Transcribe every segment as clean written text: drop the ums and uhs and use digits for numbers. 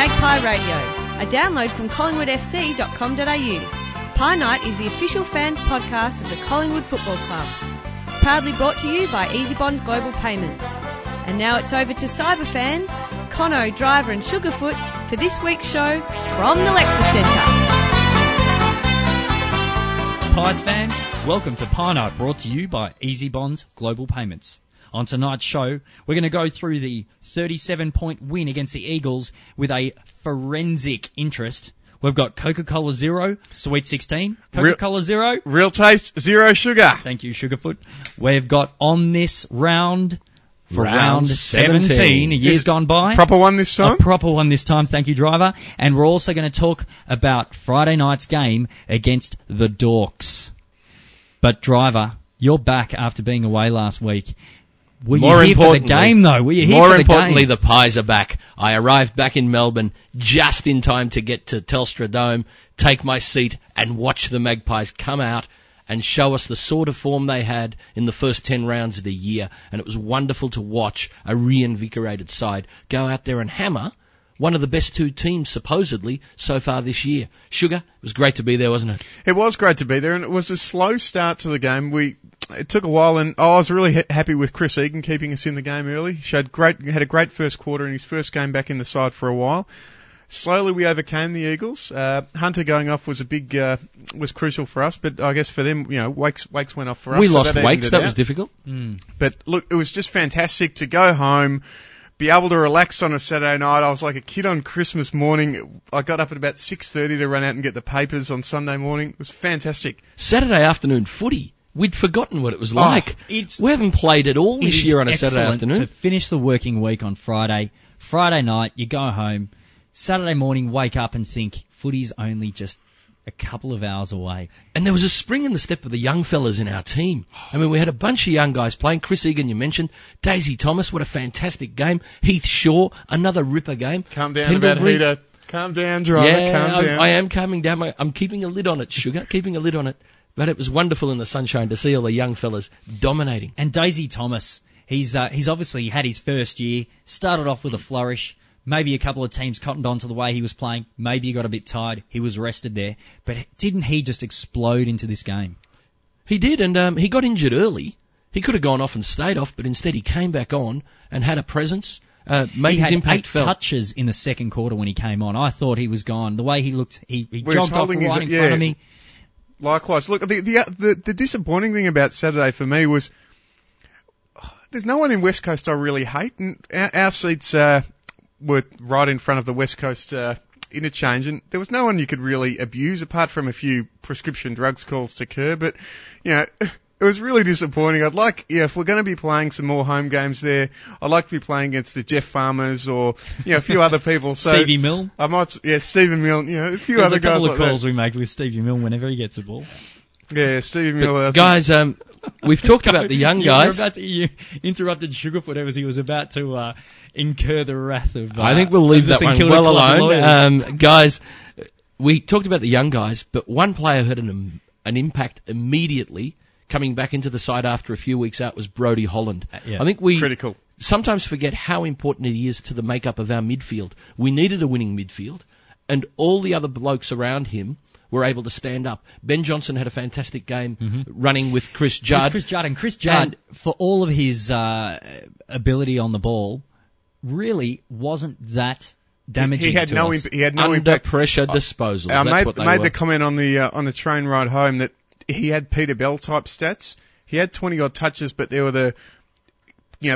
Magpie Radio, a download from collingwoodfc.com.au. Pie Night is the official fans podcast of the Collingwood Football Club. Proudly brought to you by EasyBonds Global Payments. And now it's over to cyber fans, Conno, Driver and Sugarfoot for this week's show from the Lexus Centre. Pies fans, welcome to Pie Night, brought to you by EasyBonds Global Payments. On tonight's show, we're going to go through the 37-point win against the Eagles with a forensic interest. We've got Coca-Cola Zero, Sweet 16. Coca-Cola Zero. Real taste, zero sugar. Thank you, Sugarfoot. We've got on this round, for round 17, a year's gone by. Proper one this time? A proper one this time, thank you, Driver. And we're also going to talk about Friday night's game against the Dorks. But, Driver, you're back after being away last week. Were you here for the game, though? Were you here for the game? More importantly, the Pies are back. I arrived back in Melbourne just in time to get to Telstra Dome, take my seat, and watch the Magpies come out and show us the sort of form they had in the first 10 rounds of the year. And it was wonderful to watch a reinvigorated side go out there and hammer one of the best two teams, supposedly, so far this year. Sugar, it was great to be there, wasn't it? It was great to be there, and it was a slow start to the game. It took a while, and I was really happy with Chris Egan keeping us in the game early. He had a great first quarter in his first game back in the side for a while. Slowly we overcame the Eagles. Hunter going off was was crucial for us, but I guess for them, you know, Wakes went off for us. We lost Wakes, that was difficult. Mm. But look, it was just fantastic to go home, be able to relax on a Saturday night. I was like a kid on Christmas morning. I got up at about 6:30 to run out and get the papers on Sunday morning. It was fantastic. Saturday afternoon footy. We'd forgotten what it was like. We haven't played at all this year on a Saturday afternoon. To finish the working week on Friday night, you go home. Saturday morning, wake up and think footy's only just a couple of hours away. And there was a spring in the step of the young fellas in our team. I mean, we had a bunch of young guys playing. Chris Egan, you mentioned. Daisy Thomas, what a fantastic game. Heath Shaw, another ripper game. Calm down about Heater. Calm down, Driver. Yeah, calm down. I am calming down. I'm keeping a lid on it, Sugar. Keeping a lid on it. But it was wonderful in the sunshine to see all the young fellas dominating. And Daisy Thomas, he's obviously had his first year, started off with a flourish. Maybe a couple of teams cottoned on to the way he was playing. Maybe he got a bit tired. He was rested there. But didn't he just explode into this game? He did, and he got injured early. He could have gone off and stayed off, but instead he came back on and had a presence. Made his impact felt. He had 8 touches in the second quarter when he came on. I thought he was gone. The way he looked, he jogged off right in front of me. Likewise. Look, the disappointing thing about Saturday for me was there's no one in West Coast I really hate. And our seats... were right in front of the West Coast interchange, and there was no one you could really abuse apart from a few prescription drugs calls to Kerr, but, you know, it was really disappointing. If we're going to be playing some more home games there, I'd like to be playing against the Jeff Farmers or, you know, a few other people. So Stevie Milne? Stevie Milne, you know, a few other guys like that. There's a couple of calls we make with Stevie Milne whenever he gets a ball. Yeah, Stevie Miller. Guys, we've talked about the young guys. You interrupted Sugarfoot as he was about to incur the wrath of... I think we'll leave that one well alone. Guys, we talked about the young guys, but one player had an impact immediately coming back into the side after a few weeks out was Brodie Holland. Yeah. I think we sometimes forget how important it is to the makeup of our midfield. We needed a winning midfield, and all the other blokes around him were able to stand up. Ben Johnson had a fantastic game running with Chris Judd. And for all of his ability on the ball, really wasn't that damaging. He had no impact. Under pressure disposal. I made the comment on the train ride home that he had Peter Bell type stats. He had 20-odd touches, but there were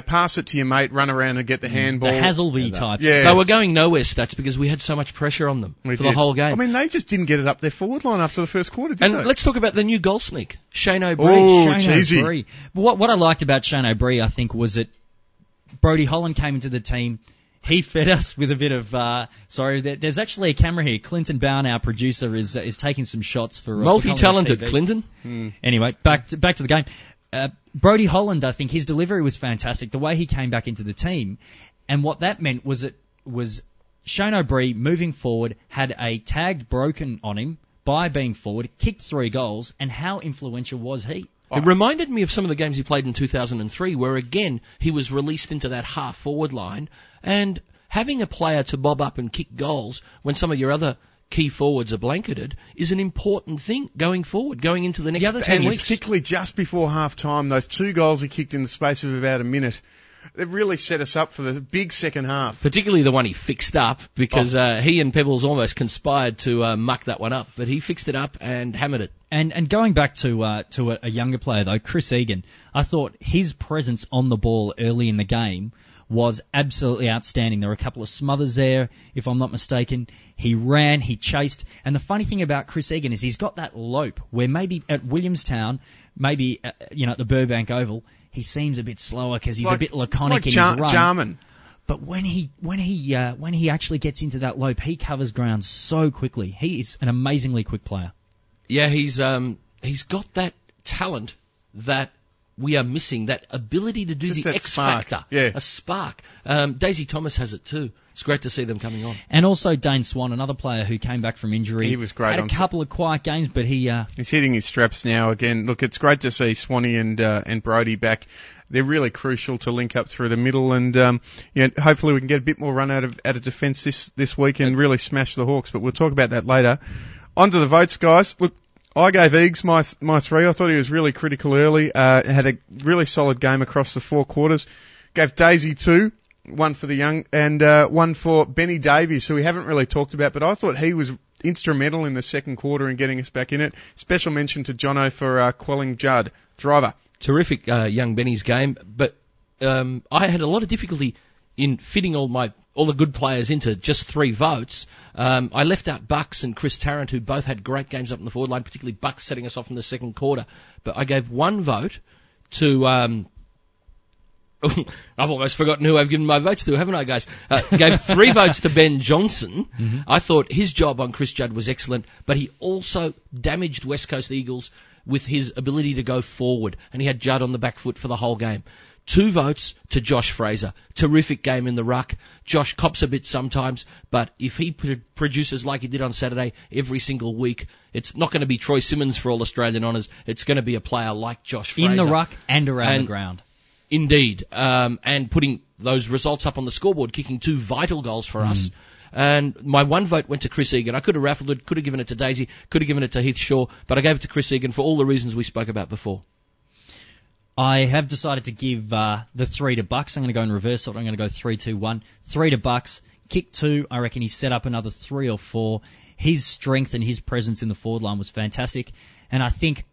pass it to your mate, run around and get the handball. The Hasselby types. Yeah, they were going nowhere, stats, because we had so much pressure on them for the whole game. I mean, they just didn't get it up their forward line after the first quarter, did they? And let's talk about the new goal sneak, Shane O'Brien. Oh, cheesy. What I liked about Shane O'Brien, I think, was that Brodie Holland came into the team. He fed us with a bit of... there's actually a camera here. Clinton Bowen, our producer, is taking some shots for... multi-talented for Clinton. Anyway, back to the game. Brodie Holland, I think his delivery was fantastic. The way he came back into the team, and what that meant was Shane O'Brien moving forward had a tag broken on him by being forward, kicked 3 goals, and how influential was he? It reminded me of some of the games he played in 2003, where again he was released into that half forward line and having a player to bob up and kick goals when some of your other key forwards are blanketed is an important thing going forward, going into the next 10 weeks. And particularly just before half-time, those two goals he kicked in the space of about a minute, they've really set us up for the big second half. Particularly the one he fixed up, because he and Pebbles almost conspired to muck that one up, but he fixed it up and hammered it. And going back to a younger player, though, Chris Egan, I thought his presence on the ball early in the game was absolutely outstanding. There were a couple of smothers there, if I'm not mistaken. He ran, he chased. And the funny thing about Chris Egan is he's got that lope where maybe at Williamstown, maybe at the Burbank Oval, he seems a bit slower because he's a bit laconic in his run. Jarman. But when he actually gets into that lope, he covers ground so quickly. He is an amazingly quick player. Yeah, he's got that talent that we are missing, that ability to do the X spark. Factor, yeah. A spark. Daisy Thomas has it too. It's great to see them coming on. And also Dane Swan, another player who came back from injury. He was great. Had a couple of quiet games, but he's hitting his straps now again. Look, it's great to see Swanee and Brodie back. They're really crucial to link up through the middle, and hopefully we can get a bit more run out of defence this week and really smash the Hawks. But we'll talk about that later. On to the votes, guys. Look, I gave Eags my three. I thought he was really critical early. Had a really solid game across the four quarters. Gave Daisy 2, one for the young, and one for Benny Davies, who we haven't really talked about, but I thought he was instrumental in the second quarter in getting us back in it. Special mention to Jono for quelling Judd. Driver. Terrific young Benny's game, but I had a lot of difficulty in fitting all the good players into just three votes. I left out Bucks and Chris Tarrant, who both had great games up in the forward line, particularly Bucks setting us off in the second quarter. But I gave one vote to... I've almost forgotten who I've given my votes to, haven't I, guys? Gave three votes to Ben Johnson. Mm-hmm. I thought his job on Chris Judd was excellent, but he also damaged West Coast Eagles with his ability to go forward, and he had Judd on the back foot for the whole game. 2 votes to Josh Fraser. Terrific game in the ruck. Josh cops a bit sometimes, but if he produces like he did on Saturday every single week, it's not going to be Troy Simmons for All-Australian honours. It's going to be a player like Josh Fraser. In the ruck and around the ground. Indeed. And putting those results up on the scoreboard, kicking 2 vital goals for us. And my one vote went to Chris Egan. I could have raffled it, could have given it to Daisy, could have given it to Heath Shaw, but I gave it to Chris Egan for all the reasons we spoke about before. I have decided to give the 3 to Bucks. I'm going to go in reverse order. I'm going to go 3, 2, 1. 3 to Bucks. Kick 2. I reckon he set up another 3 or 4. His strength and his presence in the forward line was fantastic. And I think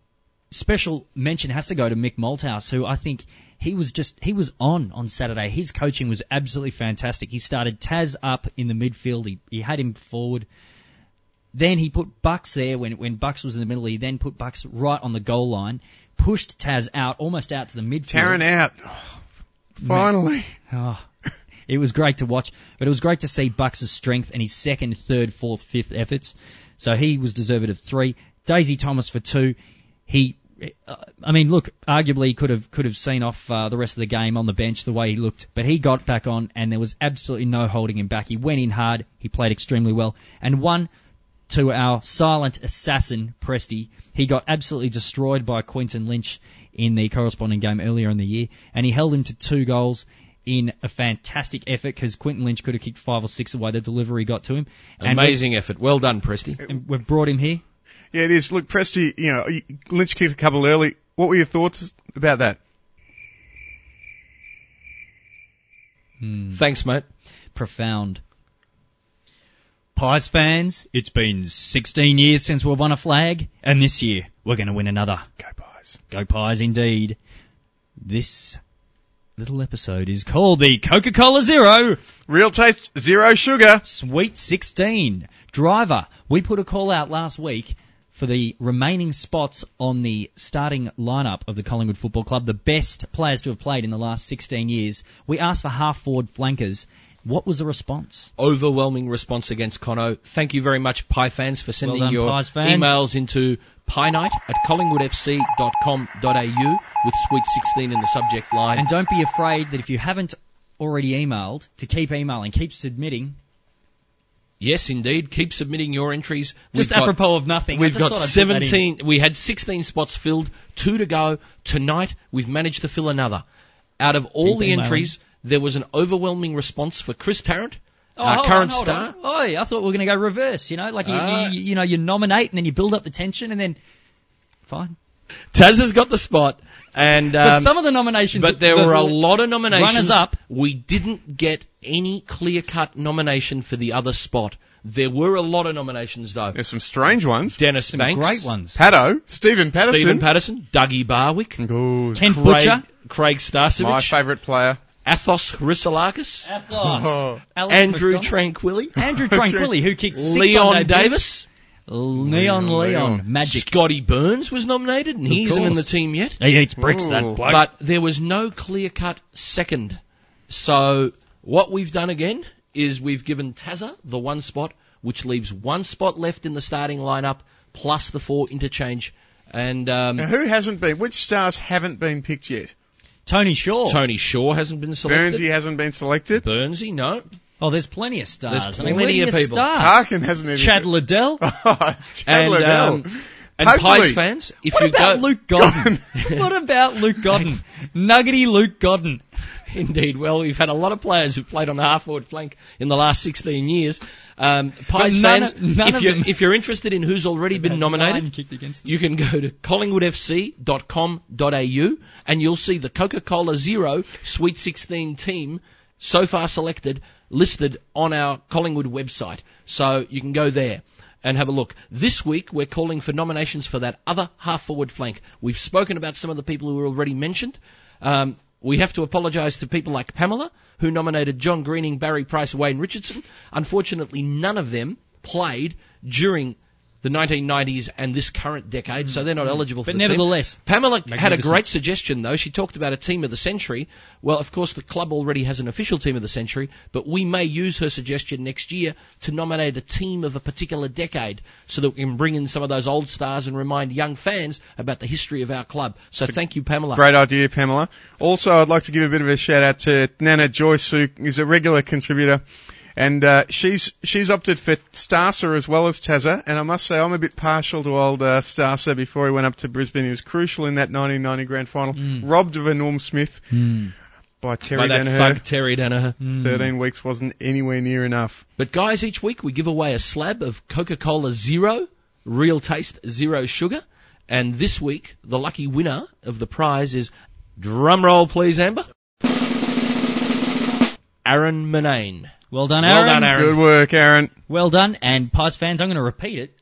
special mention has to go to Mick Malthouse, who I think he was on Saturday. His coaching was absolutely fantastic. He started Taz up in the midfield. He had him forward. Then he put Bucks there when Bucks was in the middle. He then put Bucks right on the goal line, pushed Taz out, almost out to the midfield. Tarrant out. Oh, finally. It was great to watch, but it was great to see Bucks' strength and his second, third, fourth, fifth efforts. So he was deserved of 3. Daisy Thomas for 2. Arguably could have seen off the rest of the game on the bench the way he looked, but he got back on and there was absolutely no holding him back. He went in hard. He played extremely well. And one to our silent assassin, Presti. He got absolutely destroyed by Quentin Lynch in the corresponding game earlier in the year, and he held him to 2 goals in a fantastic effort because Quentin Lynch could have kicked 5 or 6 away. The delivery got to him. Amazing effort. Well done, Presti. And we've brought him here. Yeah, it is. Look, Presti, Lynch kicked a couple early. What were your thoughts about that? Thanks, mate. Profound. Pies fans, it's been 16 years since we've won a flag, and this year we're going to win another. Go Pies. Go Pies indeed. This little episode is called the Coca-Cola Zero. Real taste, zero sugar. Sweet 16. Driver, we put a call out last week for the remaining spots on the starting lineup of the Collingwood Football Club, the best players to have played in the last 16 years. We asked for half-forward flankers. What was the response? Overwhelming response against Conno. Thank you very much, Pie fans, for sending your emails into pienight@collingwoodfc.com.au with Sweet 16 in the subject line. And don't be afraid that if you haven't already emailed, to keep emailing, keep submitting. Yes, indeed. Keep submitting your entries. Just apropos of nothing. We've got 17. We had 16 spots filled, 2 to go. Tonight, we've managed to fill another. Out of all the entries, there was an overwhelming response for Chris Tarrant, current star. Oh, I thought we were going to go reverse, you know, like you nominate and then you build up the tension and then fine. Taz has got the spot, and but some of the nominations. But there were a lot of nominations. Runners up. We didn't get any clear-cut nomination for the other spot. There were a lot of nominations, though. There's some strange ones. Dennis some Banks. Great ones. Paddo. Stephen Patterson. Dougie Barwick. Ooh, Kent Butcher. Craig Starcevich. My favourite player. Athos Chrysalakis. Andrew McDonald. Tranquilli. Andrew Tranquilli, who kicked 6 Leon Davis. Leon. Magic. Scotty Burns was nominated, and he isn't in the team yet. He eats bricks, that bloke. But there was no clear-cut second. So what we've done again is we've given Tazza the one spot, which leaves one spot left in the starting lineup, plus the 4 interchange. And now who hasn't been? Which stars haven't been picked yet? Tony Shaw. Tony Shaw hasn't been selected. Burnsy hasn't been selected. Burnsy, no. Oh, there's plenty of stars. There's plenty of people. Tarkin hasn't even. Chad Liddell. Chad Liddell. And Pies fans, Luke Godden? What about Luke Godden? Nuggety Luke Godden. Indeed. Well, we've had a lot of players who've played on the half-forward flank in the last 16 years. Pies fans, if you're interested in who's already been nominated, you can go to collingwoodfc.com.au and you'll see the Coca-Cola Zero Sweet 16 team so far selected, listed on our Collingwood website. So you can go there and have a look. This week, we're calling for nominations for that other half-forward flank. We've spoken about some of the people who were already mentioned. We have to apologise to people like Pamela, who nominated John Greening, Barry Price, Wayne Richardson. Unfortunately, none of them played during the 1990s and this current decade, so they're not eligible for the team. But nevertheless, Pamela had a great suggestion, though. She talked about a team of the century. Well, of course, the club already has an official team of the century, but we may use her suggestion next year to nominate a team of a particular decade so that we can bring in some of those old stars and remind young fans about the history of our club. So thank you, Pamela. Great idea, Pamela. Also, I'd like to give a bit of a shout-out to Nana Joyce, who is a regular contributor. And she's opted for Starcer as well as Tazza, and I must say I'm a bit partial to old Starcer. Before he went up to Brisbane, he was crucial in that 1990 grand final, robbed of a Norm Smith by Terry Danaher. By that fuck Terry Danaher. 13 weeks wasn't anywhere near enough. But guys, each week we give away a slab of Coca-Cola Zero, real taste, zero sugar, and this week the lucky winner of the prize is, drum roll please Amber, Aaron Manane. Well done, Aaron. Well done, Aaron. Good work, Aaron. Well done. And Pies fans, I'm going to repeat it.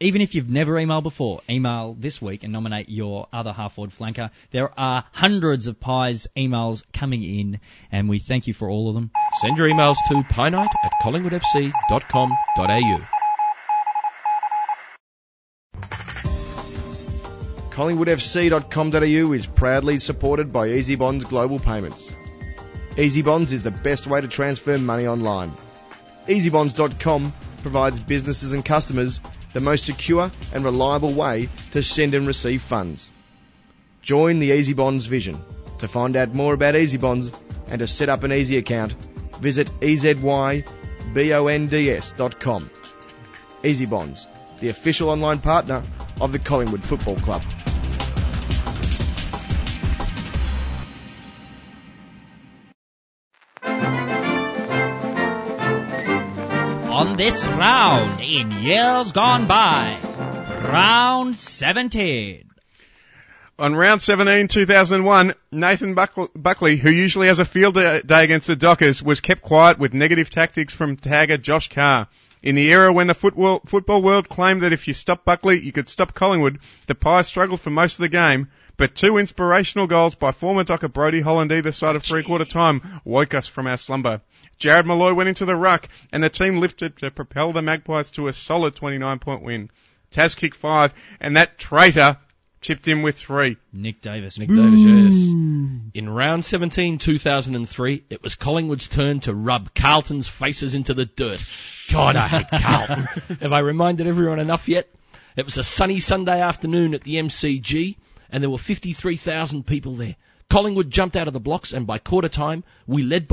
Even if you've never emailed before, email this week and nominate your other half-forward flanker. There are hundreds of Pies emails coming in, and we thank you for all of them. Send your emails to pienight@collingwoodfc.com.au. Collingwoodfc.com.au is proudly supported by EasyBonds Global Payments. EasyBonds is the best way to transfer money online. EasyBonds.com provides businesses and customers the most secure and reliable way to send and receive funds. Join the EasyBonds vision. To find out more about EasyBonds and to set up an easy account, visit EZYBonds.com. EasyBonds, the official online partner of the Collingwood Football Club. On this round, in years gone by, round 17. On round 17, 2001, Nathan Buckley, who usually has a field day against the Dockers, was kept quiet with negative tactics from tagger Josh Carr. In the era when the football world claimed that if you stopped Buckley, you could stop Collingwood, the Pies struggled for most of the game, but 2 inspirational goals by former Docker Brodie Holland either side of three-quarter time woke us from our slumber. Jared Malloy went into the ruck, and the team lifted to propel the Magpies to a solid 29-point win. Taz kicked 5, and that traitor chipped in with 3. Nick Davis, yes. In round 17, 2003, it was Collingwood's turn to rub Carlton's faces into the dirt. God, I hate Carlton. Have I reminded everyone enough yet? It was a sunny Sunday afternoon at the MCG, and there were 53,000 people there. Collingwood jumped out of the blocks, and by quarter time, we led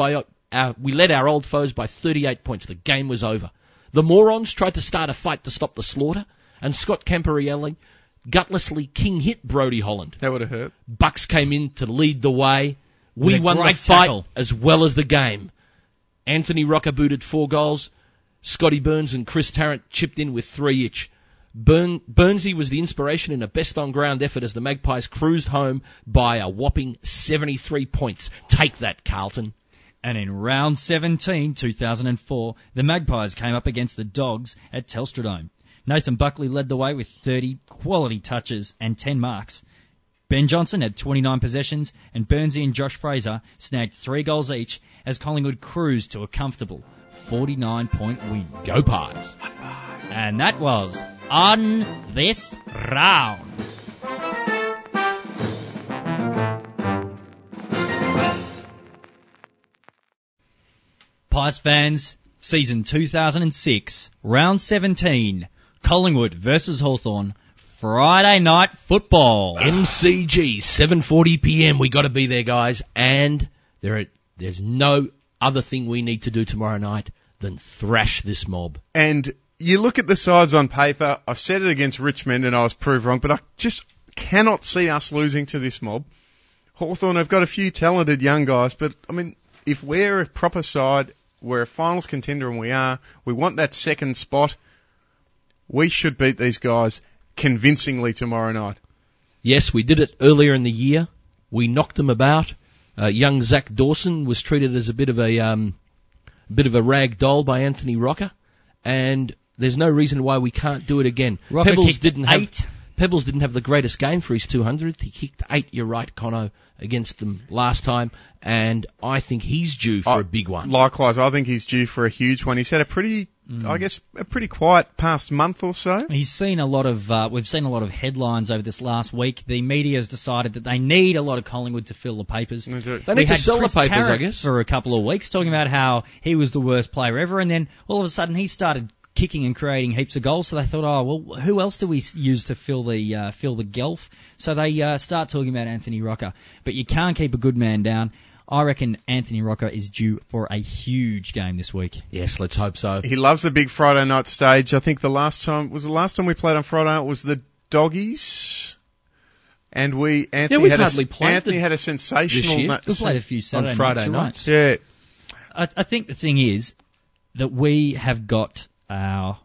our old foes by 38 points. The game was over. The morons tried to start a fight to stop the slaughter, and Scott Camperelli gutlessly king-hit Brodie Holland. That would have hurt. Bucks came in to lead the way. We won the fight tackle, as well as the game. Anthony Rocca booted 4 goals. Scotty Burns and Chris Tarrant chipped in with 3 each. Burnsy was the inspiration in a best-on-ground effort as the Magpies cruised home by a whopping 73 points. Take that, Carlton. And in round 17, 2004, the Magpies came up against the Dogs at Telstra Dome. Nathan Buckley led the way with 30 quality touches and 10 marks. Ben Johnson had 29 possessions, and Burnsy and Josh Fraser snagged 3 goals each as Collingwood cruised to a comfortable 49-point win. Go Pies! And that was... On this round. Pies fans, season 2006, round 17, Collingwood versus Hawthorn, Friday night football. MCG, 7:40 PM. We got to be there, guys. And there's no other thing we need to do tomorrow night than thrash this mob. And you look at the sides on paper. I've said it against Richmond and I was proved wrong, but I just cannot see us losing to this mob. Hawthorn have got a few talented young guys, but, I mean, if we're a proper side, we're a finals contender, and we are, we want that second spot, we should beat these guys convincingly tomorrow night. Yes, we did it earlier in the year. We knocked them about. Young Zach Dawson was treated as a bit of a rag doll by Anthony Rocca, and there's no reason why we can't do it again. Rocca Pebbles didn't have the greatest game for his 200th. He kicked 8, you're right, Conno, against them last time, and I think he's due for a big one. Likewise, I think he's due for a huge one. He's had a pretty quiet past month or so. He's seen a lot of, we've seen a lot of headlines over this last week. The media has decided that they need a lot of Collingwood to fill the papers. They need to sell Chris the papers, Tarrant, I guess. For a couple of weeks, talking about how he was the worst player ever, and then all of a sudden he started kicking and creating heaps of goals, so they thought, oh, well, who else do we use to fill the gulf? So they start talking about Anthony Rocca. But you can't keep a good man down. I reckon Anthony Rocca is due for a huge game this week. Yes, let's hope so. He loves the big Friday night stage. I think the last time we played on Friday night was the Doggies, and Anthony had a sensational night. We played a few Saturday on Friday nights. Right. Yeah, I think the thing is that we have got our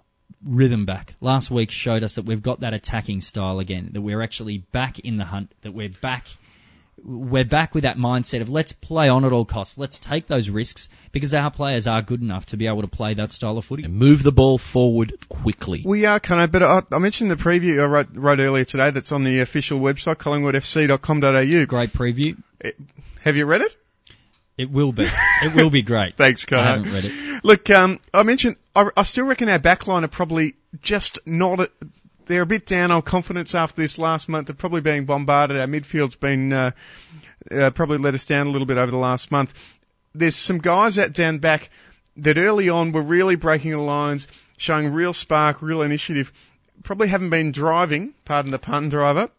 rhythm back. Last week showed us that we've got that attacking style again, that we're actually back in the hunt, that we're back with that mindset of let's play on at all costs, let's take those risks, because our players are good enough to be able to play that style of footy. And move the ball forward quickly. We are, Cano, but I mentioned the preview I wrote earlier today that's on the official website, collingwoodfc.com.au. Great preview. Have you read it? It will be. It will be great. Thanks, Cano. I haven't read it. Look, I still reckon our backline are probably just not... They're a bit down on confidence after this last month. They're probably being bombarded. Our midfield's been probably let us down a little bit over the last month. There's some guys down back that early on were really breaking the lines, showing real spark, real initiative. Probably haven't been driving, pardon the pun, driver,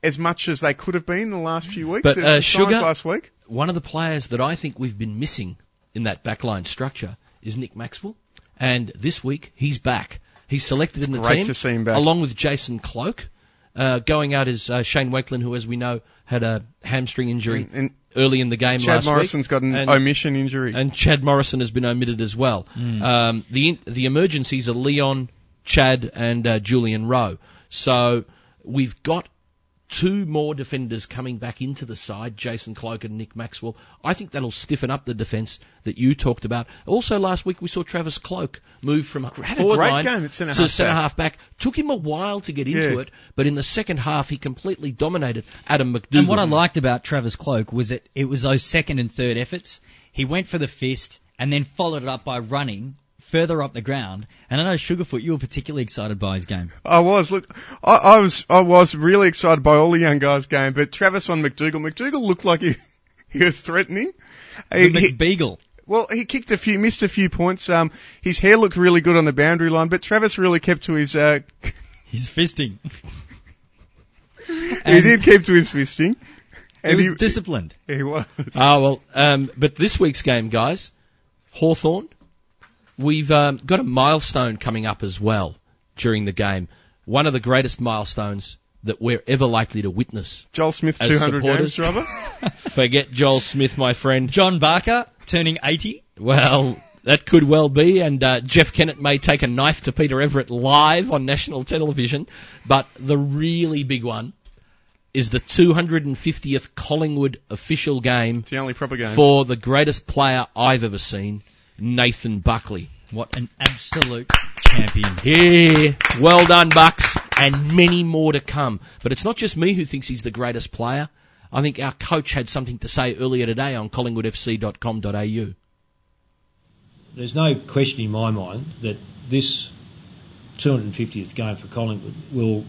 as much as they could have been in the last few weeks. But Sugar, last week, one of the players that I think we've been missing in that backline structure is Nick Maxwell. And this week, he's back. He's selected in the team, to see him back, along with Jason Cloke. Going out is Shane Wakeland, who, as we know, had a hamstring injury early in the game last week. Chad Morrison's got an omission injury. And Chad Morrison has been omitted as well. Mm. The emergencies are Leon, Chad, and Julian Rowe. So we've got 2 more defenders coming back into the side, Jason Cloke and Nick Maxwell. I think that'll stiffen up the defence that you talked about. Also, last week we saw Travis Cloke move from forward line to centre-half back. Took him a while to get into it, but in the second half he completely dominated Adam McDougal. And what I liked about Travis Cloke was that it was those second and third efforts. He went for the fist and then followed it up by running further up the ground, and I know, Sugarfoot, you were particularly excited by his game. I was. Look, I was really excited by all the young guys' game, but Travis on McDougal looked like he was threatening. McBeagle. Well, he kicked missed a few points. His hair looked really good on the boundary line, but Travis really kept to his fisting. He did keep to his fisting. And he was disciplined. He was. Oh, well, but this week's game, guys, Hawthorn. We've got a milestone coming up as well during the game. One of the greatest milestones that we're ever likely to witness. Joel Smith, 200 games, Robert. Forget Joel Smith, my friend. John Barker, turning 80. Well, that could well be, and Jeff Kennett may take a knife to Peter Everett live on national television, but the really big one is the 250th Collingwood official game. It's the only proper game. For the greatest player I've ever seen, Nathan Buckley. What an absolute champion. Yeah, well done, Bucks, and many more to come. But it's not just me who thinks he's the greatest player. I think our coach had something to say earlier today on collingwoodfc.com.au. There's no question in my mind that this 250th game for Collingwood will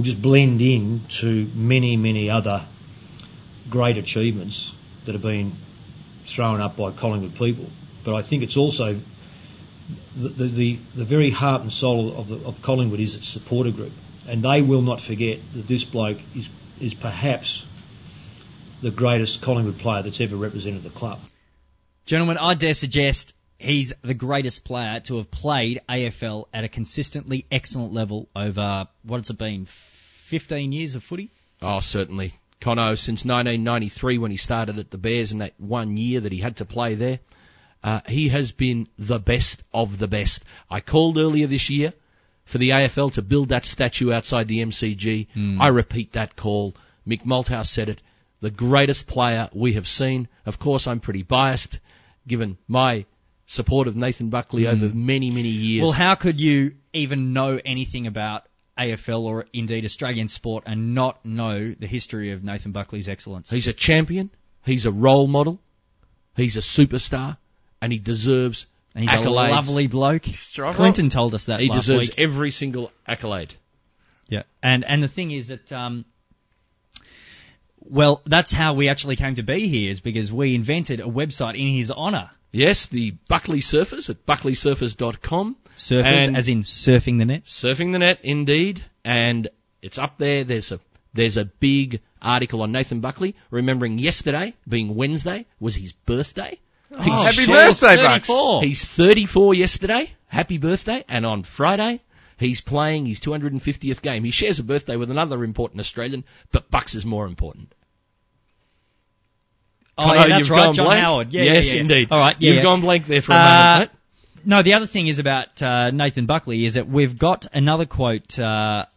just blend in to many, many other great achievements that have been thrown up by Collingwood people. But I think it's also the very heart and soul of Collingwood is its supporter group, and they will not forget that this bloke is perhaps the greatest Collingwood player that's ever represented the club. Gentlemen, I dare suggest he's the greatest player to have played AFL at a consistently excellent level over, what has it been, 15 years of footy? Oh, certainly. Cono, since 1993 when he started at the Bears and that 1 year that he had to play there, he has been the best of the best. I called earlier this year for the AFL to build that statue outside the MCG. I repeat that call. Mick Malthouse said it. The greatest player we have seen. Of course, I'm pretty biased, given my support of Nathan Buckley over many, many years. Well, how could you even know anything about AFL or indeed Australian sport and not know the history of Nathan Buckley's excellence? He's a champion. He's a role model. He's a superstar. And he deserves and he's accolades. A lovely bloke. Clinton told us that he last deserves week. Every single accolade. Yeah. And the thing is that... Well, that's how we actually came to be here, is because we invented a website in his honour. Yes, the Buckley Surfers at buckleysurfers.com. Surfers and as in surfing the net? Surfing the net, indeed. And it's up there. There's a big article on Nathan Buckley, remembering yesterday, being Wednesday, was his birthday. Oh, happy birthday, Bucks. He's 34 yesterday. Happy birthday. And on Friday... he's playing his 250th game. He shares a birthday with another important Australian, but Bucks is more important. Oh, yeah, that's right, John blank. Howard. Yeah, yes, yeah, yeah. Indeed. All right, yeah, you've gone blank there for a moment. Mate. No, the other thing is about Nathan Buckley is that we've got another quote about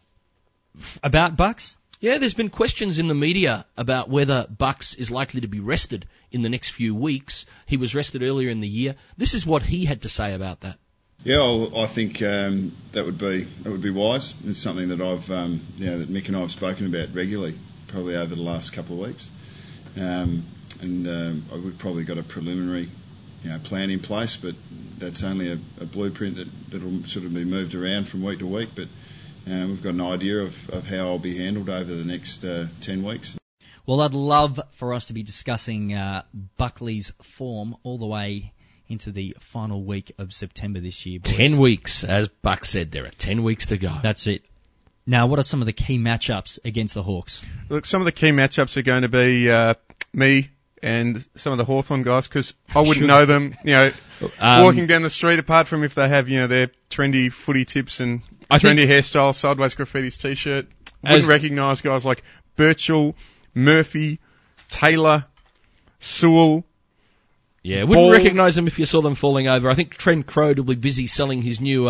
Bucks. Yeah, there's been questions in the media about whether Bucks is likely to be rested in the next few weeks. He was rested earlier in the year. This is what he had to say about that. Yeah, I think that would be wise. It's something that that Mick and I have spoken about regularly, probably over the last couple of weeks, and we've probably got a preliminary, plan in place, but that's only a blueprint that'll sort of be moved around from week to week. But we've got an idea of how I'll be handled over the next 10 weeks. Well, I'd love for us to be discussing Buckley's form all the way into the final week of September this year, boys. 10 weeks, as Buck said, there are 10 weeks to go. That's it. Now, what are some of the key matchups against the Hawks? Look, some of the key matchups are going to be me and some of the Hawthorn guys, because I wouldn't know them, walking down the street, apart from if they have, their trendy footy tips and trendy hairstyle, sideways graffitis T-shirt. Wouldn't recognise guys like Birchall, Murphy, Taylor, Sewell. Yeah, wouldn't recognise them if you saw them falling over. I think Trent Croad will be busy selling his new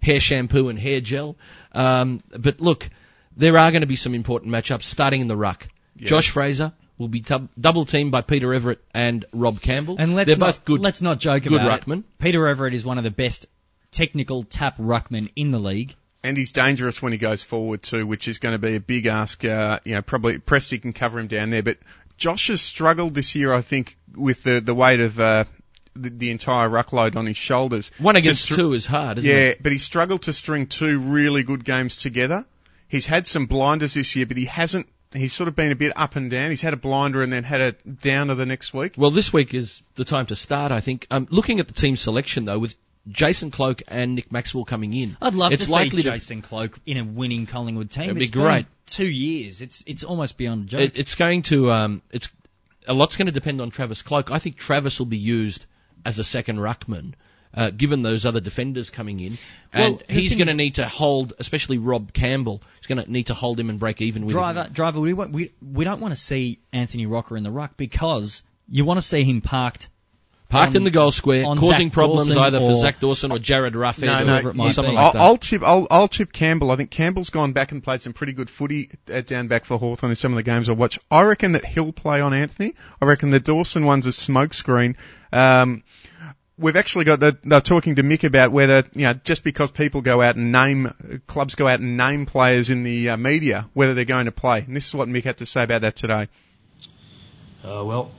hair shampoo and hair gel. But look, there are going to be some important matchups starting in the ruck. Yeah. Josh Fraser will be double-teamed by Peter Everett and Rob Campbell. And let's not joke about ruckmen. Peter Everett is one of the best technical tap ruckmen in the league. And he's dangerous when he goes forward too, which is going to be a big ask. Probably Presti can cover him down there, but... Josh has struggled this year, I think, with the weight of the entire ruck load on his shoulders. One against two is hard, isn't it? Yeah, but he struggled to string two really good games together. He's had some blinders this year, but he hasn't. He's sort of been a bit up and down. He's had a blinder and then had a downer the next week. Well, this week is the time to start, I think. Looking at the team selection, though, with Jason Cloke and Nick Maxwell coming in, I'd love to see Jason Cloke in a winning Collingwood team. It'd be great. 2 years, it's almost beyond a joke. It's going to it's a lot's going to depend on Travis Cloke. I think Travis will be used as a second ruckman, given those other defenders coming in, and he's going to need to hold, especially Rob Campbell. He's going to need to hold him and break even with him. Driver, we don't want to see Anthony Rocca in the ruck because you want to see him parked. Parked in the goal square, causing problems either for Zach Dawson or Jared Ruffey or whoever it might be. I'll chip Campbell. I think Campbell's gone back and played some pretty good footy at down back for Hawthorn in some of the games I watch. I reckon that he'll play on Anthony. I reckon the Dawson one's a smokescreen. We've actually got they're talking to Mick about whether, you know, just because people go out and clubs go out and name players in the media, whether they're going to play. And this is what Mick had to say about that today. Well,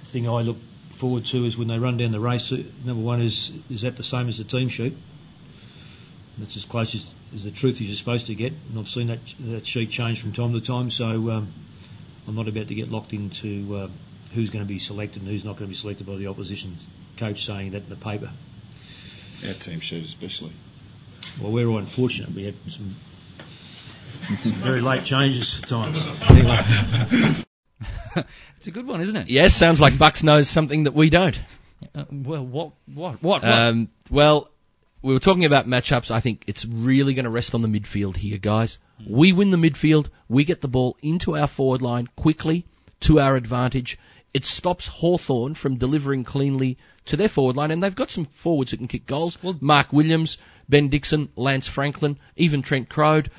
the thing I look forward to is when they run down the race, number one is that the same as the team sheet? That's as close as the truth as you're supposed to get. And I've seen that sheet change from time to time, so I'm not about to get locked into... who's going to be selected and who's not going to be selected by the opposition coach saying that in the paper. Our team sheet especially. Well, we're all unfortunate. We had some very late changes at times. Anyway. It's a good one, isn't it? Yes, sounds like Bucks knows something that we don't. Well, what? Well, we were talking about matchups. I think it's really going to rest on the midfield here, guys. We win the midfield. We get the ball into our forward line quickly to our advantage. It stops Hawthorn from delivering cleanly to their forward line, and they've got some forwards that can kick goals. Well, Mark Williams, Ben Dixon, Lance Franklin, even Trent Croad.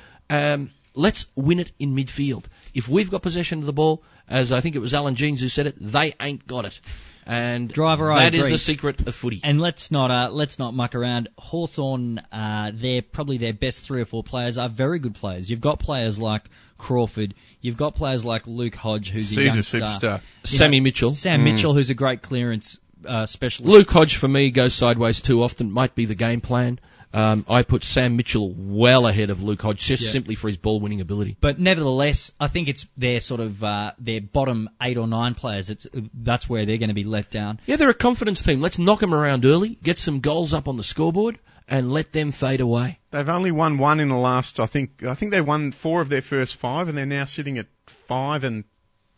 Let's win it in midfield. If we've got possession of the ball, as I think it was Alan Jeans who said it, they ain't got it. And that is the secret of footy. And let's not muck around. Hawthorn, they're probably their best three or four players are very good players. You've got players like Crawford. You've got players like Luke Hodge, who's a superstar. Sammy Mitchell. Mitchell, who's a great clearance specialist. Luke Hodge, for me, goes sideways too often. Might be the game plan. I put Sam Mitchell well ahead of Luke Hodge just simply for his ball-winning ability. But nevertheless, I think it's their sort of their bottom 8 or 9 players. That's where they're going to be let down. Yeah, they're a confidence team. Let's knock them around early, get some goals up on the scoreboard, and let them fade away. They've only won one in the last. I think they won 4 of their first 5, and they're now sitting at 5 and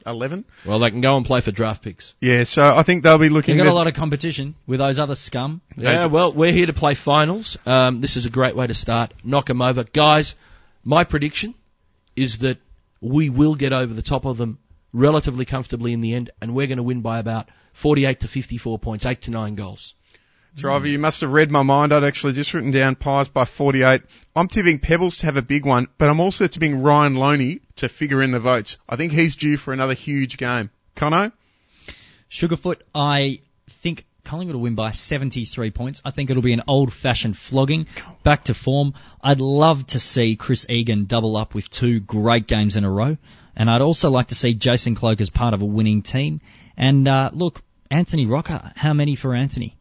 11. Well, they can go and play for draft picks. Yeah, so I think they'll be looking... They've got a lot of competition with those other scum. Yeah, well, we're here to play finals. This is a great way to start. Knock them over. Guys, my prediction is that we will get over the top of them relatively comfortably in the end, and we're going to win by about 48 to 54 points, 8 to 9 goals. Driver, you must have read my mind. I'd actually just written down Pies by 48. I'm tipping Pebbles to have a big one, but I'm also tipping Ryan Loney to figure in the votes. I think he's due for another huge game. Cono? Sugarfoot, I think Collingwood will win by 73 points. I think it'll be an old-fashioned flogging, back to form. I'd love to see Chris Egan double up with 2 great games in a row, and I'd also like to see Jason Cloke as part of a winning team. And look, Anthony Rocca, how many for Anthony?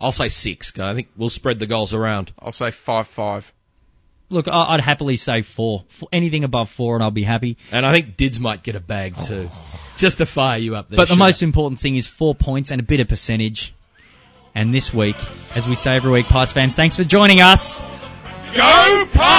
I'll say 6. I think we'll spread the goals around. I'll say 5-5. Look, I'd happily say 4. Anything above 4 and I'll be happy. And I think Dids might get a bag too. Just to fire you up there. But the most important thing is 4 points and a bit of percentage. And this week, as we say every week, Pies fans, thanks for joining us. Go Pies!